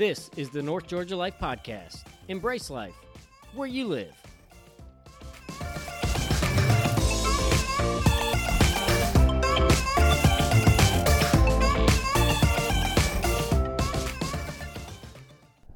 This is the North Georgia Life Podcast. Embrace life where you live.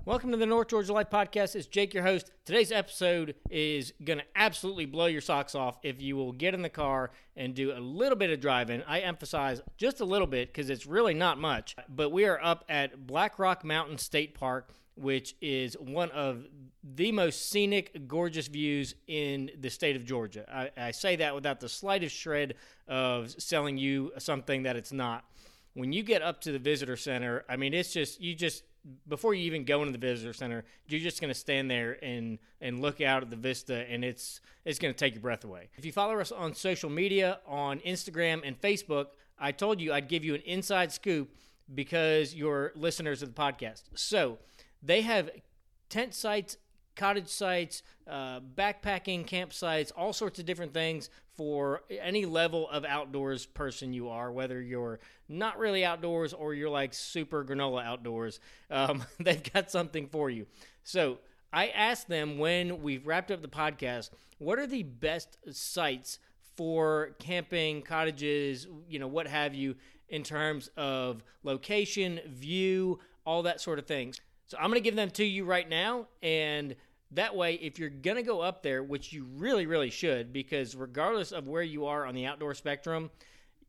Welcome to the North Georgia Life Podcast. It's Jake, your host. Today's episode is going to absolutely blow your socks off if you will get in the car and do a little bit of driving. I emphasize just a little bit because it's really not much, but we are up at Black Rock Mountain State Park, which is one of the most scenic, gorgeous views in the state of Georgia. I say that without the slightest shred of selling you something that it's not. When you get up to the visitor center, I mean, it's just, you just, before you even go into the visitor center, you're just going to stand there and look out at the vista, and it's going to take your breath away. If you follow us on social media, on Instagram and Facebook, I told you I'd give you an inside scoop because you're listeners of the podcast. So they have tent sites, cottage sites, backpacking campsites, all sorts of different things for any level of outdoors person you are, whether you're not really outdoors or you're like super granola outdoors. They've got something for you. So I asked them when we've wrapped up the podcast, what are the best sites for camping, cottages, you know, what have you, in terms of location, view, all that sort of thing. So I'm going to give them to you right now, and that way, if you're going to go up there, which you really, really should, because regardless of where you are on the outdoor spectrum,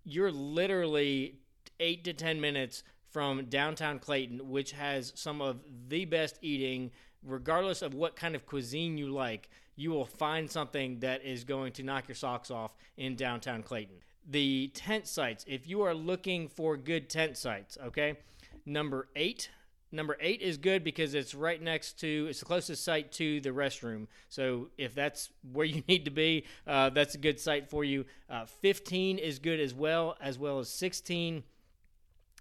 you're literally 8 to 10 minutes from downtown Clayton, which has some of the best eating. Regardless of what kind of cuisine you like, you will find something that is going to knock your socks off in downtown Clayton. The tent sites, if you are looking for good tent sites, okay, Number 8 is good because it's right next to, it's the closest site to the restroom. So if that's where you need to be, that's a good site for you. 15 is good as well as 16.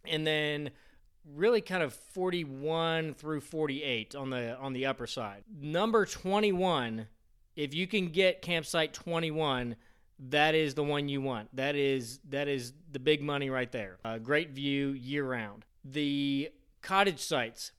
And then really kind of 41 through 48 on the upper side. Number 21, if you can get campsite 21, that is the one you want. That is the big money right there. Great view year round. The cottage sites,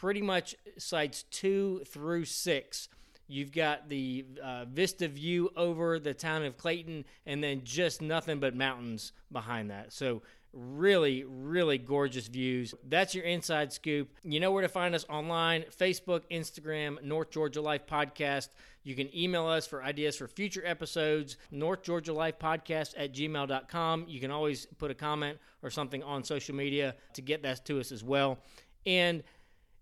pretty much sites 2 through 6. You've got the vista view over the town of Clayton, and then just nothing but mountains behind that. So really, really gorgeous views. That's your inside scoop. You know where to find us online: Facebook, Instagram, North Georgia Life Podcast. You can email us for ideas for future episodes, northgeorgialifepodcast@gmail.com. You can always put a comment or something on social media to get that to us as well. And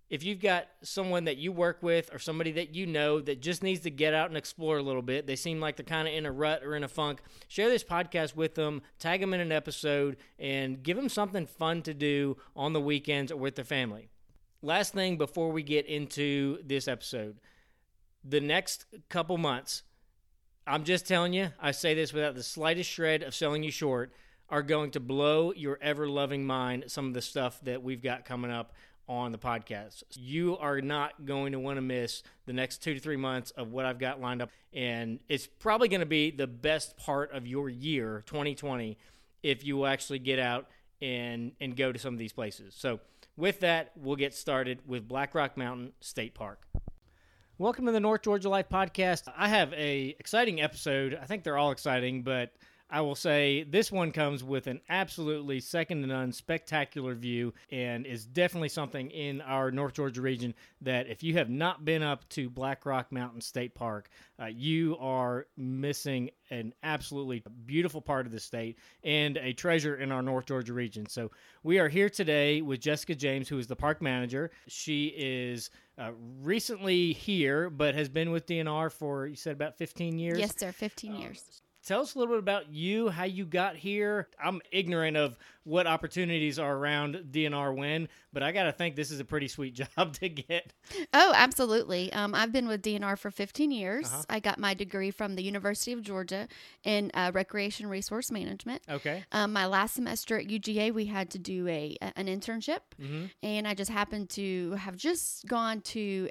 if you've got someone that you work with or somebody that you know that just needs to get out and explore a little bit, they seem like they're kind of in a rut or in a funk, share this podcast with them, tag them in an episode, and give them something fun to do on the weekends or with their family. Last thing before we get into this episode. The next couple months, I'm just telling you, I say this without the slightest shred of selling you short, are going to blow your ever-loving mind, some of the stuff that we've got coming up on the podcast. You are not going to want to miss the next 2 to 3 months of what I've got lined up, and it's probably going to be the best part of your year, 2020, if you will actually get out and go to some of these places. So with that, we'll get started with Black Rock Mountain State Park. Welcome to the North Georgia Life Podcast. I have an exciting episode. I think they're all exciting, but I will say this one comes with an absolutely second-to-none spectacular view and is definitely something in our North Georgia region that if you have not been up to Black Rock Mountain State Park, you are missing an absolutely beautiful part of the state and a treasure in our North Georgia region. So we are here today with Jessica James, who is the park manager. She is recently here, but has been with DNR for, you said, about 15 years? Yes, sir, 15 years. Tell us a little bit about you, how you got here. I'm ignorant of what opportunities are around DNR when, but I got to think this is a pretty sweet job to get. Oh, absolutely. I've been with DNR for 15 years. Uh-huh. I got my degree from the University of Georgia in Recreation Resource Management. Okay. My last semester at UGA, we had to do an internship, mm-hmm. and I just happened to have just gone to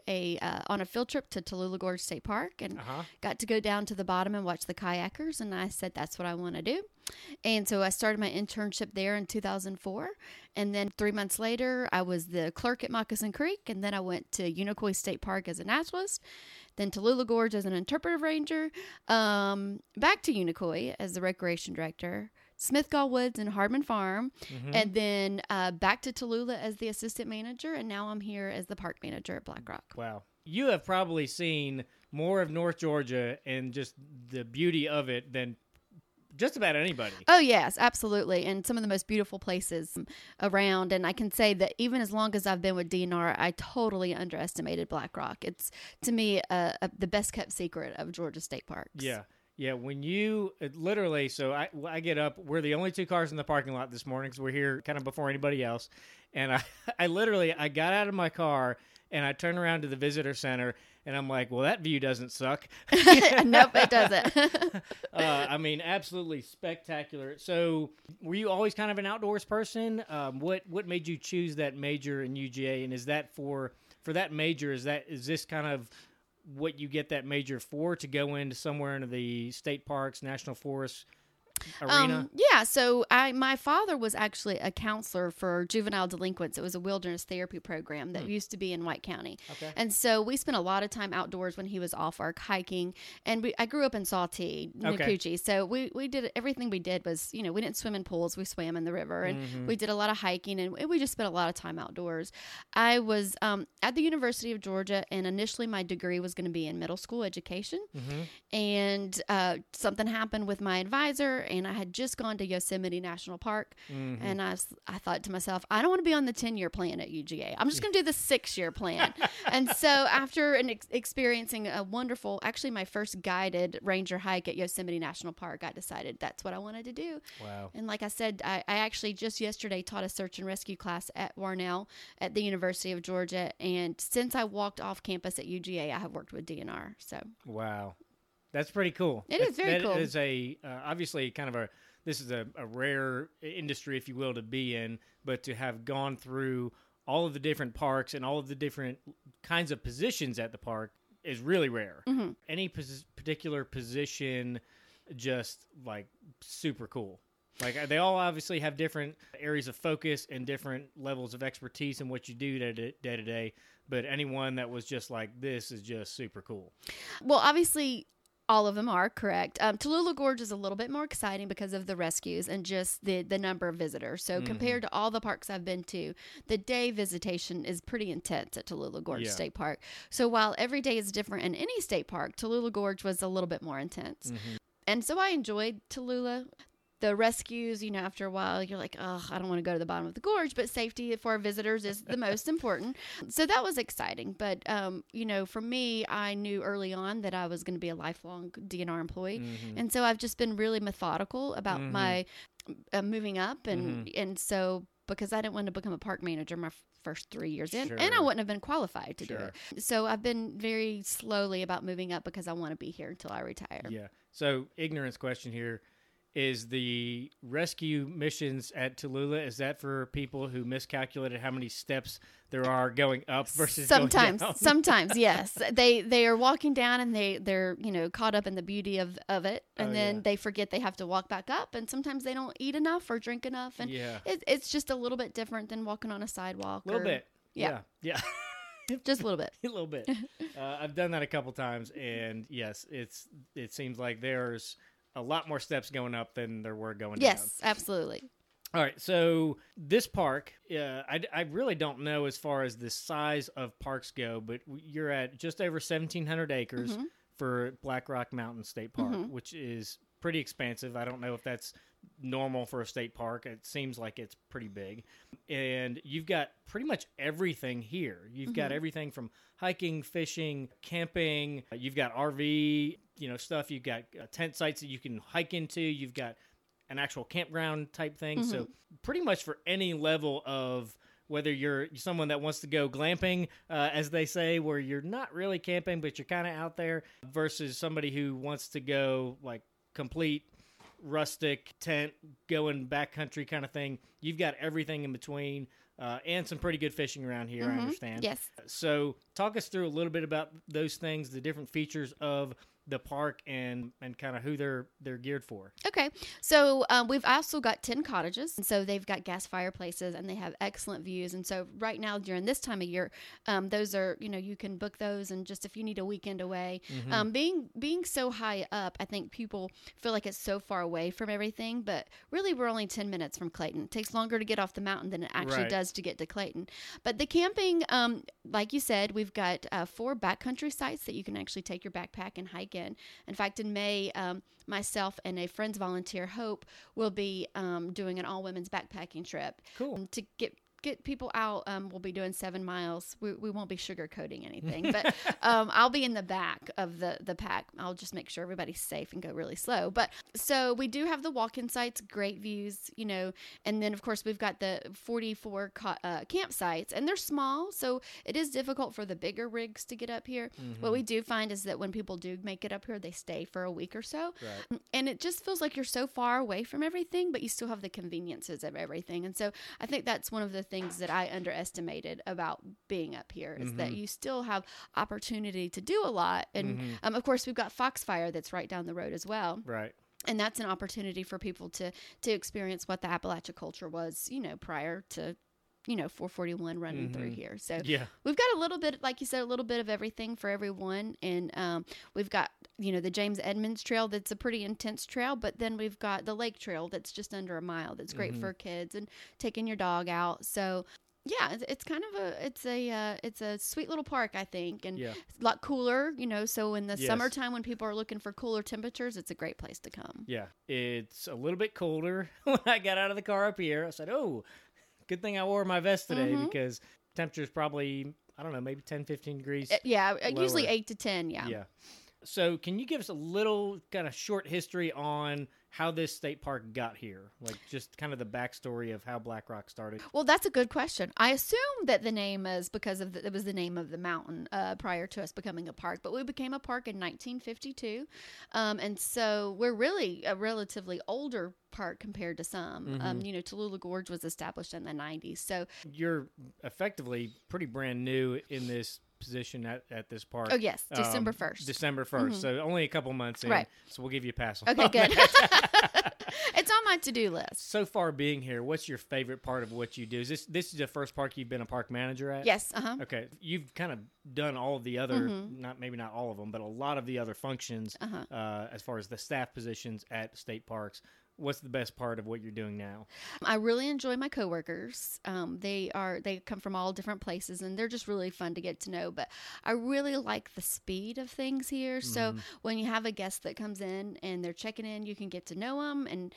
on a field trip to Tallulah Gorge State Park and uh-huh. got to go down to the bottom and watch the kayakers and I said, that's what I want to do. And so I started my internship there in 2004. And then 3 months later, I was the clerk at Moccasin Creek. And then I went to Unicoi State Park as a naturalist, then Tallulah Gorge as an interpretive ranger, back to Unicoi as the recreation director, Smithgall Woods and Hardman Farm, and then back to Tallulah as the assistant manager. And now I'm here as the park manager at Black Rock. Wow. You have probably seen more of North Georgia and just the beauty of it than just about anybody. Oh, yes, absolutely. And some of the most beautiful places around. And I can say that even as long as I've been with DNR, I totally underestimated Black Rock. It's, to me, the best kept secret of Georgia State Parks. Yeah. Yeah, when you literally, so I get up, we're the only two cars in the parking lot this morning because we're here kind of before anybody else. And I literally got out of my car and I turned around to the visitor center and I'm like, well, that view doesn't suck. Nope, it doesn't. I mean, absolutely spectacular. So were you always kind of an outdoors person? What made you choose that major in UGA? And is that for that major, is this kind of what you get that major for, to go into somewhere into the state parks, national forests arena? Yeah. So my father was actually a counselor for juvenile delinquents. It was a wilderness therapy program that used to be in White County. Okay. And so we spent a lot of time outdoors when he was off work hiking. And I grew up in Salty, Nacoochee. Okay. So we did everything we did was, we didn't swim in pools. We swam in the river and we did a lot of hiking and we just spent a lot of time outdoors. I was at the University of Georgia, and initially my degree was going to be in middle school education. And something happened with my advisor. And I had just gone to Yosemite National Park, and I thought to myself, I don't want to be on the 10-year plan at UGA. I'm just going to do the 6-year plan. And so after experiencing a wonderful, actually my first guided ranger hike at Yosemite National Park, I decided that's what I wanted to do. Wow. And like I said, I actually just yesterday taught a search and rescue class at Warnell at the University of Georgia. And since I walked off campus at UGA, I have worked with DNR. So wow. That's pretty cool. It is very cool. It is obviously kind of this is a rare industry, if you will, to be in, but to have gone through all of the different parks and all of the different kinds of positions at the park is really rare. Any particular position, just like super cool. Like they all obviously have different areas of focus and different levels of expertise in what you do day to day, but anyone that was just like, this is just super cool. Well, obviously, all of them are correct. Tallulah Gorge is a little bit more exciting because of the rescues and just the number of visitors. So compared to all the parks I've been to, the day visitation is pretty intense at Tallulah Gorge State Park. So while every day is different in any state park, Tallulah Gorge was a little bit more intense. And so I enjoyed Tallulah. The rescues, after a while, you're like, oh, I don't want to go to the bottom of the gorge, but safety for our visitors is the most important. So that was exciting. But, for me, I knew early on that I was going to be a lifelong DNR employee. And so I've just been really methodical about my moving up. And so because I didn't want to become a park manager my first 3 years in, and I wouldn't have been qualified to do it. So I've been very slowly about moving up because I want to be here until I retire. Yeah. So ignorance question here. Is the rescue missions at Tallulah, is that for people who miscalculated how many steps there are going up versus sometimes going down? Sometimes, yes. They are walking down and they're caught up in the beauty of it. And they forget they have to walk back up. And sometimes they don't eat enough or drink enough. And it's just a little bit different than walking on a sidewalk. A little bit. Yeah. Just a little bit. A little bit. I've done that a couple times. And yes, it seems like there's a lot more steps going up than there were going down. Yes, absolutely. All right, so this park, I really don't know as far as the size of parks go, but you're at just over 1,700 acres for Black Rock Mountain State Park, which is pretty expansive. I don't know if that's normal for a state park. It seems like it's pretty big. And you've got pretty much everything here. You've got everything from hiking, fishing, camping. You've got RV, stuff. You've got tent sites that you can hike into. You've got an actual campground type thing. So pretty much for any level of, whether you're someone that wants to go glamping, as they say, where you're not really camping, but you're kind of out there, versus somebody who wants to go like complete rustic tent, going backcountry kind of thing. You've got everything in between, and some pretty good fishing around here, I understand. Yes. So talk us through a little bit about those things, the different features of the park and kind of who they're geared for. Okay. So we've also got 10 cottages. And so they've got gas fireplaces and they have excellent views. And so right now during this time of year, those are, you know, you can book those and just if you need a weekend away. Mm-hmm. Being so high up, I think people feel like it's so far away from everything. But really, we're only 10 minutes from Clayton. It takes longer to get off the mountain than it actually does to get to Clayton. But the camping, like you said, we've got 4 backcountry sites that you can actually take your backpack and hike in. In fact, in May, myself and a friend's volunteer, Hope, will be doing an all-women's backpacking trip. Cool. To get people out. We'll be doing 7 miles. We won't be sugarcoating anything, but I'll be in the back of the pack. I'll just make sure everybody's safe and go really slow. But so we do have the walk-in sites, great views, you know, and then of course we've got the 44 campsites, and they're small, so it is difficult for the bigger rigs to get up here. Mm-hmm. What we do find is that when people do make it up here, they stay for a week or so, right. And it just feels like you're so far away from everything, but you still have the conveniences of everything. And so I think that's one of the things that I underestimated about being up here is mm-hmm. that you still have opportunity to do a lot. And mm-hmm. Of course we've got Foxfire that's right down the road as well. Right. And that's an opportunity for people to experience what the Appalachia culture was, you know, prior to, you know, 441 running mm-hmm. through here. So yeah. We've got a little bit, like you said, a little bit of everything for everyone. And we've got, you know, the James Edmonds Trail. That's a pretty intense trail. But then we've got the Lake Trail that's just under a mile. That's great mm-hmm. for kids and taking your dog out. So yeah, it's kind of a sweet little park, I think, and yeah. a lot cooler, you know, so in the yes. summertime when people are looking for cooler temperatures, it's a great place to come. Yeah, it's a little bit colder. When I got out of the car up here, I said, oh, good thing I wore my vest today mm-hmm. because temperature's probably, I don't know, maybe 10, 15 degrees. Yeah, lower. Usually 8 to 10, yeah. Yeah. So can you give us a little kind of short history on how this state park got here, like just kind of the backstory of how Black Rock started? Well, that's a good question. I assume that the name is because of it was the name of the mountain prior to us becoming a park, but we became a park in 1952, and so we're really a relatively older park compared to some. Mm-hmm. You know, Tallulah Gorge was established in the 90s, so you're effectively pretty brand new in this position at this park. Oh yes, December 1st. Mm-hmm. So only a couple months in, right? So we'll give you a pass. Okay, good. It's on my to-do list. So far being here, what's your favorite part of what you do? Is this is the first park you've been a park manager at? Yes. Okay, you've kind of done all of the other mm-hmm. not all of them, but a lot of the other functions as far as the staff positions at state parks. What's the best part of what you're doing now? I really enjoy my coworkers. They come from all different places, and they're just really fun to get to know. But I really like the speed of things here. Mm-hmm. So when you have a guest that comes in and they're checking in, you can get to know them. And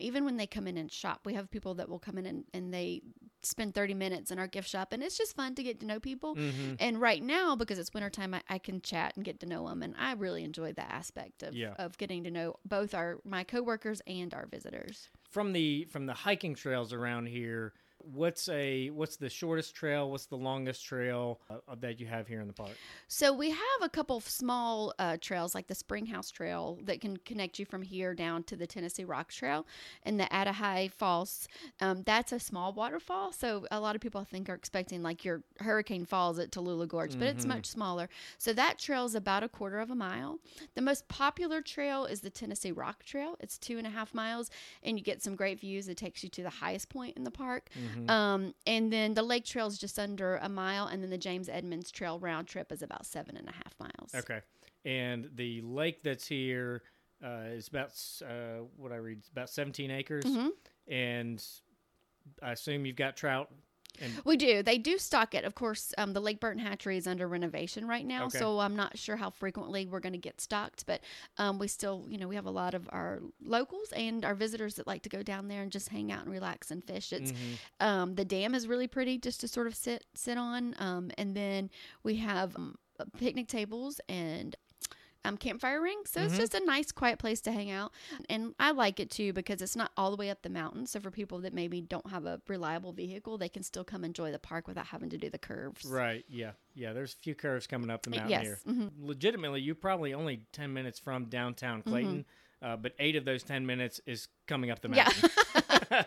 even when they come in and shop, we have people that will come in and they spend 30 minutes in our gift shop, and it's just fun to get to know people. Mm-hmm. And right now, because it's wintertime, I can chat and get to know them, and I really enjoy that aspect of getting to know both my coworkers and our visitors. From the hiking trails around here, what's the shortest trail? What's the longest trail that you have here in the park? So we have a couple of small trails, like the Springhouse Trail, that can connect you from here down to the Tennessee Rock Trail, and the Attahai Falls. That's a small waterfall, so a lot of people I think are expecting like your Hurricane Falls at Tallulah Gorge, but mm-hmm. it's much smaller. So that trail is about a quarter of a mile. The most popular trail is the Tennessee Rock Trail. It's 2.5 miles, and you get some great views. It takes you to the highest point in the park. Mm-hmm. And then the Lake Trail is just under a mile, and then the James Edmonds Trail round trip is about 7.5 miles. Okay, and the lake that's here is about what I read, it's about 17 acres, mm-hmm. and I assume you've got trout. We do. They do stock it. Of course, the Lake Burton Hatchery is under renovation right now, okay. So I'm not sure how frequently we're going to get stocked, but we still, you know, we have a lot of our locals and our visitors that like to go down there and just hang out and relax and fish. It's mm-hmm. The dam is really pretty just to sort of sit on, and then we have picnic tables and campfire ring, so mm-hmm. it's just a nice quiet place to hang out, and I like it too because it's not all the way up the mountain, so for people that maybe don't have a reliable vehicle, they can still come enjoy the park without having to do the curves. Right. Yeah There's a few curves coming up the mountain. Yes. Here mm-hmm. Legitimately you're probably only 10 minutes from downtown Clayton. Mm-hmm. But 8 of those 10 minutes is coming up the mountain. Yeah.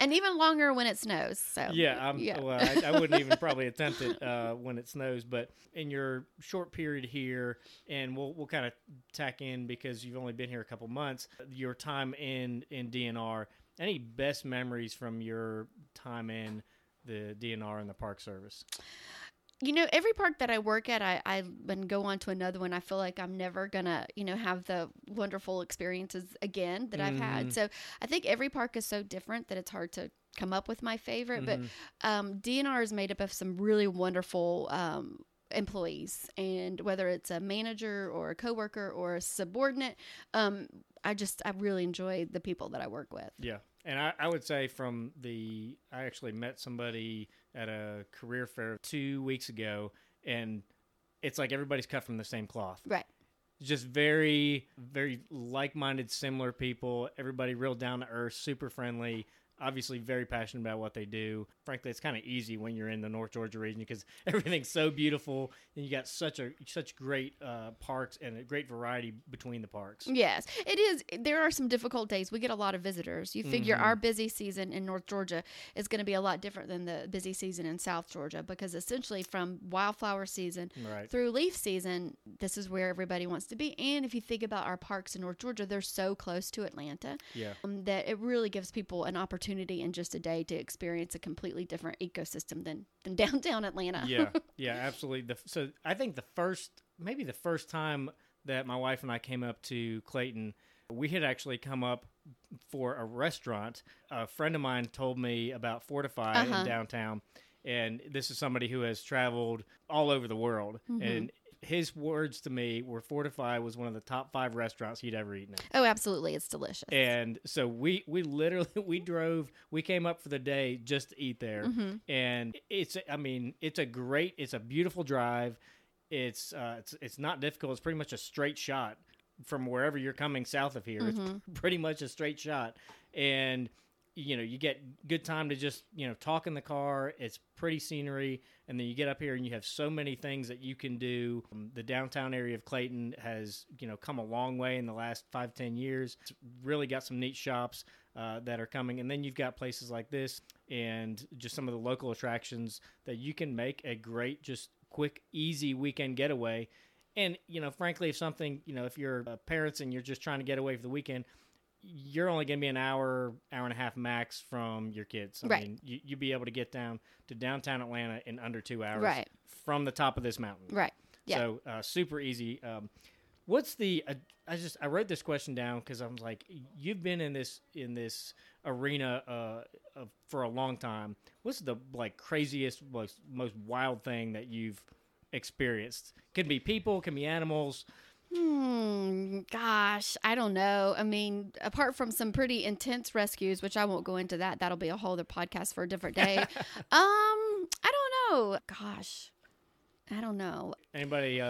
And even longer when it snows. So well, I wouldn't even probably attempt it when it snows. But in your short period here, and we'll kind of tack in because you've only been here a couple months, your time in DNR, any best memories from your time in the DNR and the Park Service? You know, every park that I work at, I and go on to another one, I feel like I'm never going to, you know, have the wonderful experiences again that I've had. So I think every park is so different that it's hard to come up with my favorite. But DNR is made up of some really wonderful employees. And whether it's a manager or a coworker or a subordinate, I really enjoy the people that I work with. Yeah. And I would say I actually met somebody at a career fair 2 weeks ago, and it's like everybody's cut from the same cloth. Right. Just very, very like-minded, similar people. Everybody real down to earth, super friendly, obviously very passionate about what they do. Frankly, it's kind of easy when you're in the North Georgia region because everything's so beautiful, and you got such great parks and a great variety between the parks. Yes, it is. There are some difficult days. We get a lot of visitors. You figure our busy season in North Georgia is going to be a lot different than the busy season in South Georgia because essentially from wildflower season through leaf season, this is where everybody wants to be. And if you think about our parks in North Georgia, they're so close to Atlanta that it really gives people an opportunity in just a day to experience a completely different ecosystem than downtown Atlanta. Yeah, absolutely. So I think the first time that my wife and I came up to Clayton, we had actually come up for a restaurant. A friend of mine told me about Fortify in downtown, and this is somebody who has traveled all over the world, and his words to me were Fortify was one of the top 5 restaurants he'd ever eaten at. Oh, absolutely. It's delicious. And so we came up for the day just to eat there. And it's a beautiful drive. It's not difficult. It's pretty much a straight shot from wherever you're coming south of here. It's pretty much a straight shot. And you know, you get good time to just, you know, talk in the car. It's pretty scenery. And then you get up here and you have so many things that you can do. The downtown area of Clayton has, you know, come a long way in the last 5-10 years. It's really got some neat shops that are coming. And then you've got places like this and just some of the local attractions that you can make a great, just quick, easy weekend getaway. And, you know, frankly, if you're parents and you're just trying to get away for the weekend, you're only going to be an hour and a half max from your kids. I mean, you'd be able to get down to downtown Atlanta in under 2 hours from the top of this mountain. Right. Yeah. So super easy. What's the I wrote this question down because I was like, you've been in this arena for a long time. What's the craziest, most wild thing that you've experienced? Could be people, could be animals. Gosh, I don't know. I mean, apart from some pretty intense rescues, which I won't go into that'll be a whole other podcast for a different day. I don't know. Gosh, I don't know. Anybody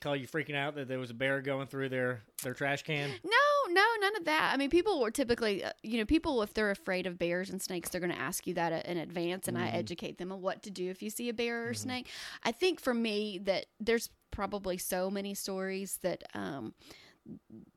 call you freaking out that there was a bear going through their trash can? No, none of that. I mean, people were typically, you know, if they're afraid of bears and snakes, they're going to ask you that in advance, and I educate them on what to do if you see a bear or snake. I think for me that there's probably so many stories that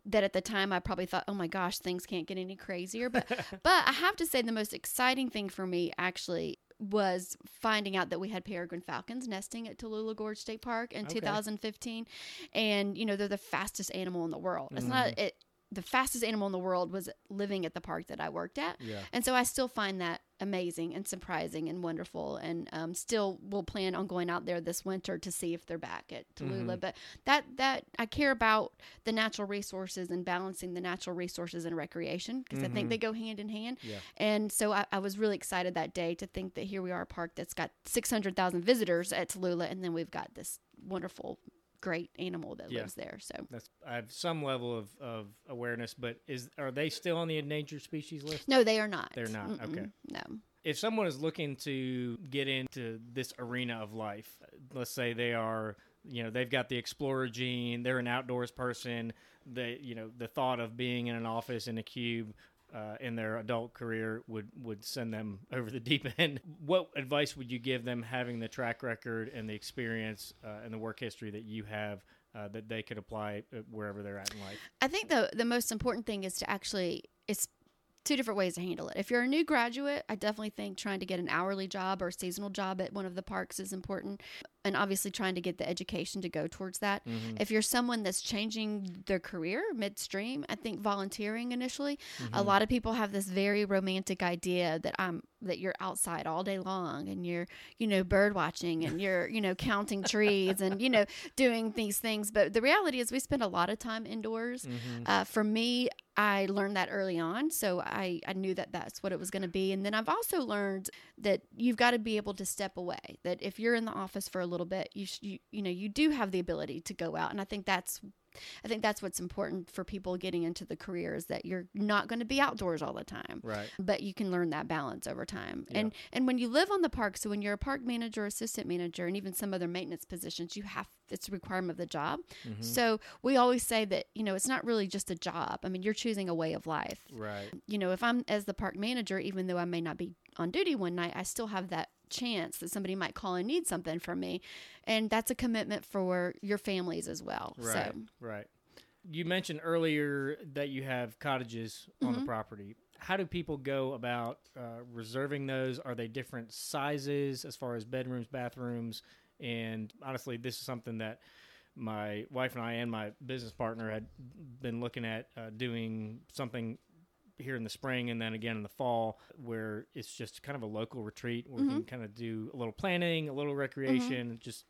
that at the time I probably thought, oh my gosh, things can't get any crazier. But I have to say the most exciting thing for me actually was finding out that we had peregrine falcons nesting at Tallulah Gorge State Park in 2015. And, you know, they're the fastest animal in the world. It's the fastest animal in the world was living at the park that I worked at. Yeah. And so I still find that amazing and surprising and wonderful, and still will plan on going out there this winter to see if they're back at Tallulah. But that I care about the natural resources and balancing the natural resources and recreation because I think they go hand in hand. Yeah. And so I was really excited that day to think that here we are, a park that's got 600,000 visitors at Tallulah, and then we've got this wonderful great animal that lives there. So I have some level of awareness, but are they still on the endangered species list? No, they are not. They're not. Okay. No. If someone is looking to get into this arena of life, let's say they are, you know, they've got the explorer gene, they're an outdoors person, they, you know, the thought of being in an office in a cube in their adult career would send them over the deep end. What advice would you give them having the track record and the experience and the work history that you have that they could apply wherever they're at in life? I think the most important thing is to actually, it's two different ways to handle it. If you're a new graduate, I definitely think trying to get an hourly job or seasonal job at one of the parks is important, and obviously trying to get the education to go towards that. Mm-hmm. If you're someone that's changing their career midstream, I think volunteering initially. Mm-hmm. A lot of people have this very romantic idea that you're outside all day long and you're, bird watching and you're, counting trees and, doing these things. But the reality is we spend a lot of time indoors. Mm-hmm. For me, I learned that early on. So I knew that that's what it was going to be. And then I've also learned that you've got to be able to step away, that if you're in the office for a little bit, you do have the ability to go out. And I think that's what's important for people getting into the career, is that you're not going to be outdoors all the time, right? But you can learn that balance over time. Yeah. And when you live on the park, so when you're a park manager, assistant manager, and even some other maintenance positions, you have, it's a requirement of the job. Mm-hmm. So we always say that, it's not really just a job. I mean, you're choosing a way of life, right? If I'm as the park manager, even though I may not be on duty one night, I still have that chance that somebody might call and need something from me, and that's a commitment for your families as well. Right, so. Right. You mentioned earlier that you have cottages on the property. How do people go about reserving those? Are they different sizes as far as bedrooms, bathrooms? And honestly, this is something that my wife and I and my business partner had been looking at doing something here in the spring and then again in the fall, where it's just kind of a local retreat where we can kind of do a little planning, a little recreation, just,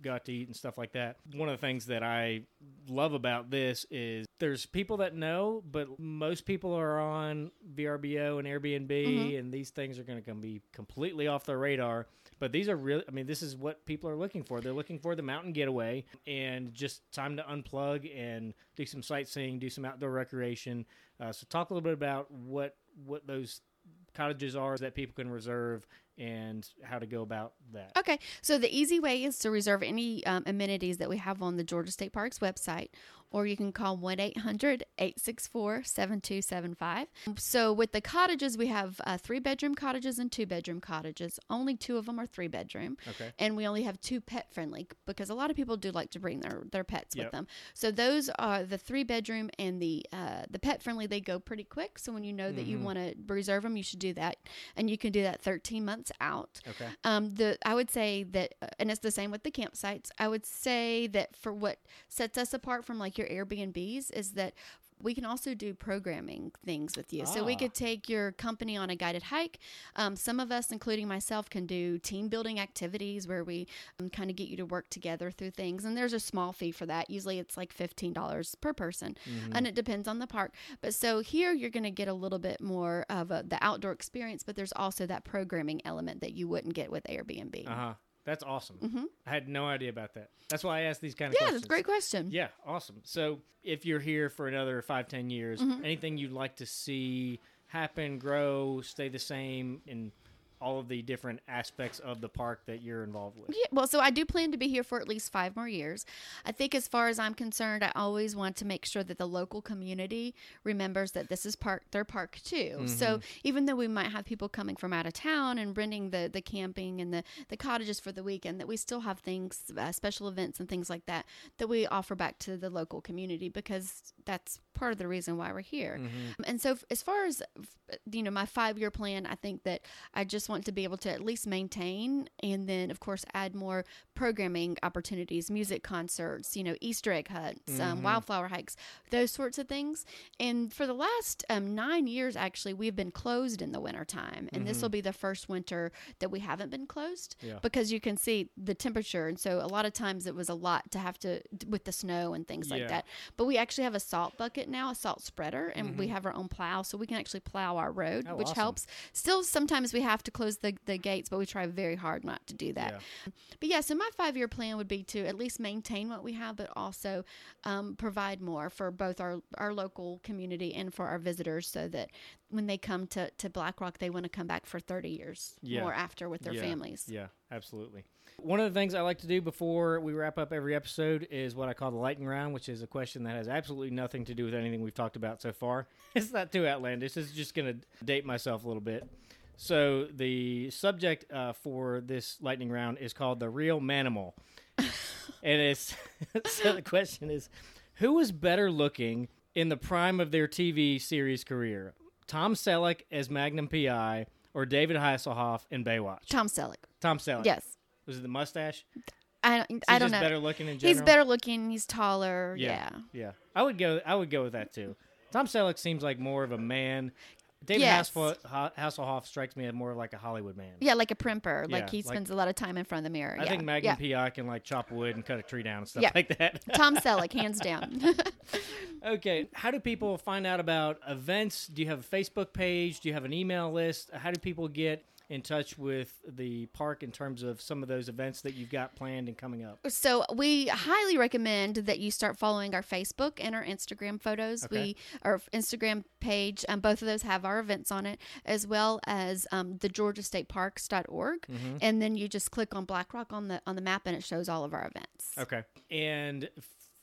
go out to eat and stuff like that. One of the things that I love about this is there's people that know, but most people are on VRBO and Airbnb, and these things are going to be completely off their radar. But these are really, this is what people are looking for. They're looking for the mountain getaway and just time to unplug and do some sightseeing, do some outdoor recreation. So talk a little bit about what those cottages are that people can reserve and how to go about that. Okay. So the easy way is to reserve any amenities that we have on the Georgia State Parks website, or you can call 1-800-864-7275. So with the cottages, we have 3-bedroom cottages and 2-bedroom cottages. Only 2 of them are 3-bedroom. Okay. And we only have 2 pet-friendly, because a lot of people do like to bring their pets with them. So those are the 3-bedroom and the pet-friendly. They go pretty quick. So when you know that you want to reserve them, you should do that. And you can do that 13 months out. Okay. I would say that, and it's the same with the campsites, I would say that for what sets us apart from like your Airbnbs is that we can also do programming things with you. So we could take your company on a guided hike. Some of us, including myself, can do team building activities where we kind of get you to work together through things. And there's a small fee for that. Usually it's like $15 per person, and it depends on the park. But so here you're going to get a little bit more of the outdoor experience, but there's also that programming element that you wouldn't get with Airbnb. Uh-huh. That's awesome. Mm-hmm. I had no idea about that. That's why I asked these kind of questions. Yeah, that's a great question. Yeah, awesome. So if you're here for another 5-10 years, anything you'd like to see happen, grow, stay the same, and all of the different aspects of the park that you're involved with? Yeah, well, so I do plan to be here for at least 5 more years. I think as far as I'm concerned, I always want to make sure that the local community remembers that this is their park too. Mm-hmm. So even though we might have people coming from out of town and renting the camping and the cottages for the weekend, that we still have things, special events and things like that we offer back to the local community, because that's part of the reason why we're here. Mm-hmm. And so as far as, my 5-year plan, I think that I just want to be able to at least maintain, and then of course add more programming opportunities, music concerts, Easter egg hunts, wildflower hikes, those sorts of things. And for the last 9 years, actually, we've been closed in the wintertime, and this will be the first winter that we haven't been closed, because you can see the temperature. And so a lot of times it was a lot to have to with the snow and things like that. But we actually have a salt bucket now, a salt spreader, and we have our own plow, so we can actually plow our road, which helps. Still, sometimes we have to close the gates, but we try very hard not to do that. But so my 5-year plan would be to at least maintain what we have, but also provide more for both our local community and for our visitors, so that when they come to Black Rock, they want to come back for 30 years more after with their families. Yeah, absolutely. One of the things I like to do before we wrap up every episode is what I call the lightning round, which is a question that has absolutely nothing to do with anything we've talked about so far. It's not too outlandish. It's just going to date myself a little bit. So the subject for this lightning round is called the real manimal. And it's so the question is, who was better looking in the prime of their TV series career? Tom Selleck as Magnum P.I. or David Hasselhoff in Baywatch? Tom Selleck. Tom Selleck. Yes. Was it the mustache? I don't know. He's better looking in general. He's better looking. He's taller. Yeah. I would go with that too. Tom Selleck seems like more of a man. David Hasselhoff strikes me as more like a Hollywood man. Yeah, like a primper. Yeah, like he spends a lot of time in front of the mirror. I think Magnum P.I. can like chop wood and cut a tree down and stuff like that. Tom Selleck, hands down. Okay. How do people find out about events? Do you have a Facebook page? Do you have an email list? How do people get in touch with the park in terms of some of those events that you've got planned and coming up? So we highly recommend that you start following our Facebook and our Instagram photos. Okay. Our Instagram page, both of those have our events on it, as well as the georgiastateparks.org. Mm-hmm. And then you just click on Black Rock on the map, and it shows all of our events. Okay. And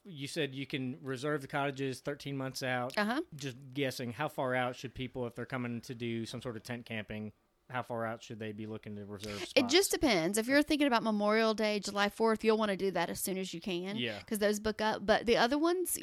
you said you can reserve the cottages 13 months out. Uh-huh. Just guessing, how far out should people, if they're coming to do some sort of tent camping, how far out should they be looking to reserve spots? It just depends. If you're thinking about Memorial Day, July 4th, you'll want to do that as soon as you can. Yeah. Because those book up. But the other ones,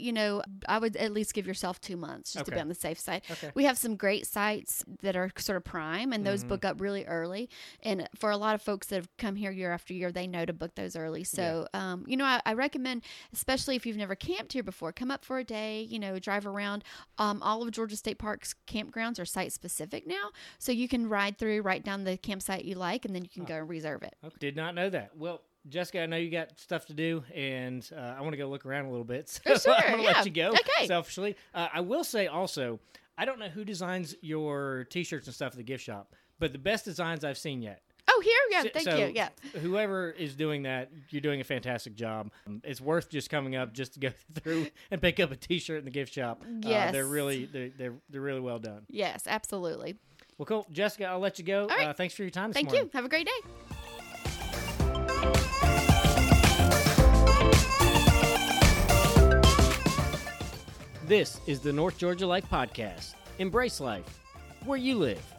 I would at least give yourself 2 months just to be on the safe side. Okay. We have some great sites that are sort of prime, and those book up really early. And for a lot of folks that have come here year after year, they know to book those early. So, I recommend, especially if you've never camped here before, come up for a day, drive around. All of Georgia State Park's campgrounds are site specific now. So you can ride through, write down the campsite you like, and then you can go and reserve it. Okay. Did not know that. Well, Jessica, I know you got stuff to do, and I want to go look around a little bit. So sure, I'm going to let you go, selfishly. I will say also, I don't know who designs your T-shirts and stuff at the gift shop, but the best designs I've seen yet. Oh, here? Yeah, thank you. Yeah. Whoever is doing that, you're doing a fantastic job. It's worth just coming up just to go through and pick up a T-shirt in the gift shop. Yes. They're really well done. Yes, absolutely. Well, cool. Jessica, I'll let you go. Right. Thanks for your time this morning. Thank you. Have a great day. This is the North Georgia Life Podcast. Embrace life where you live.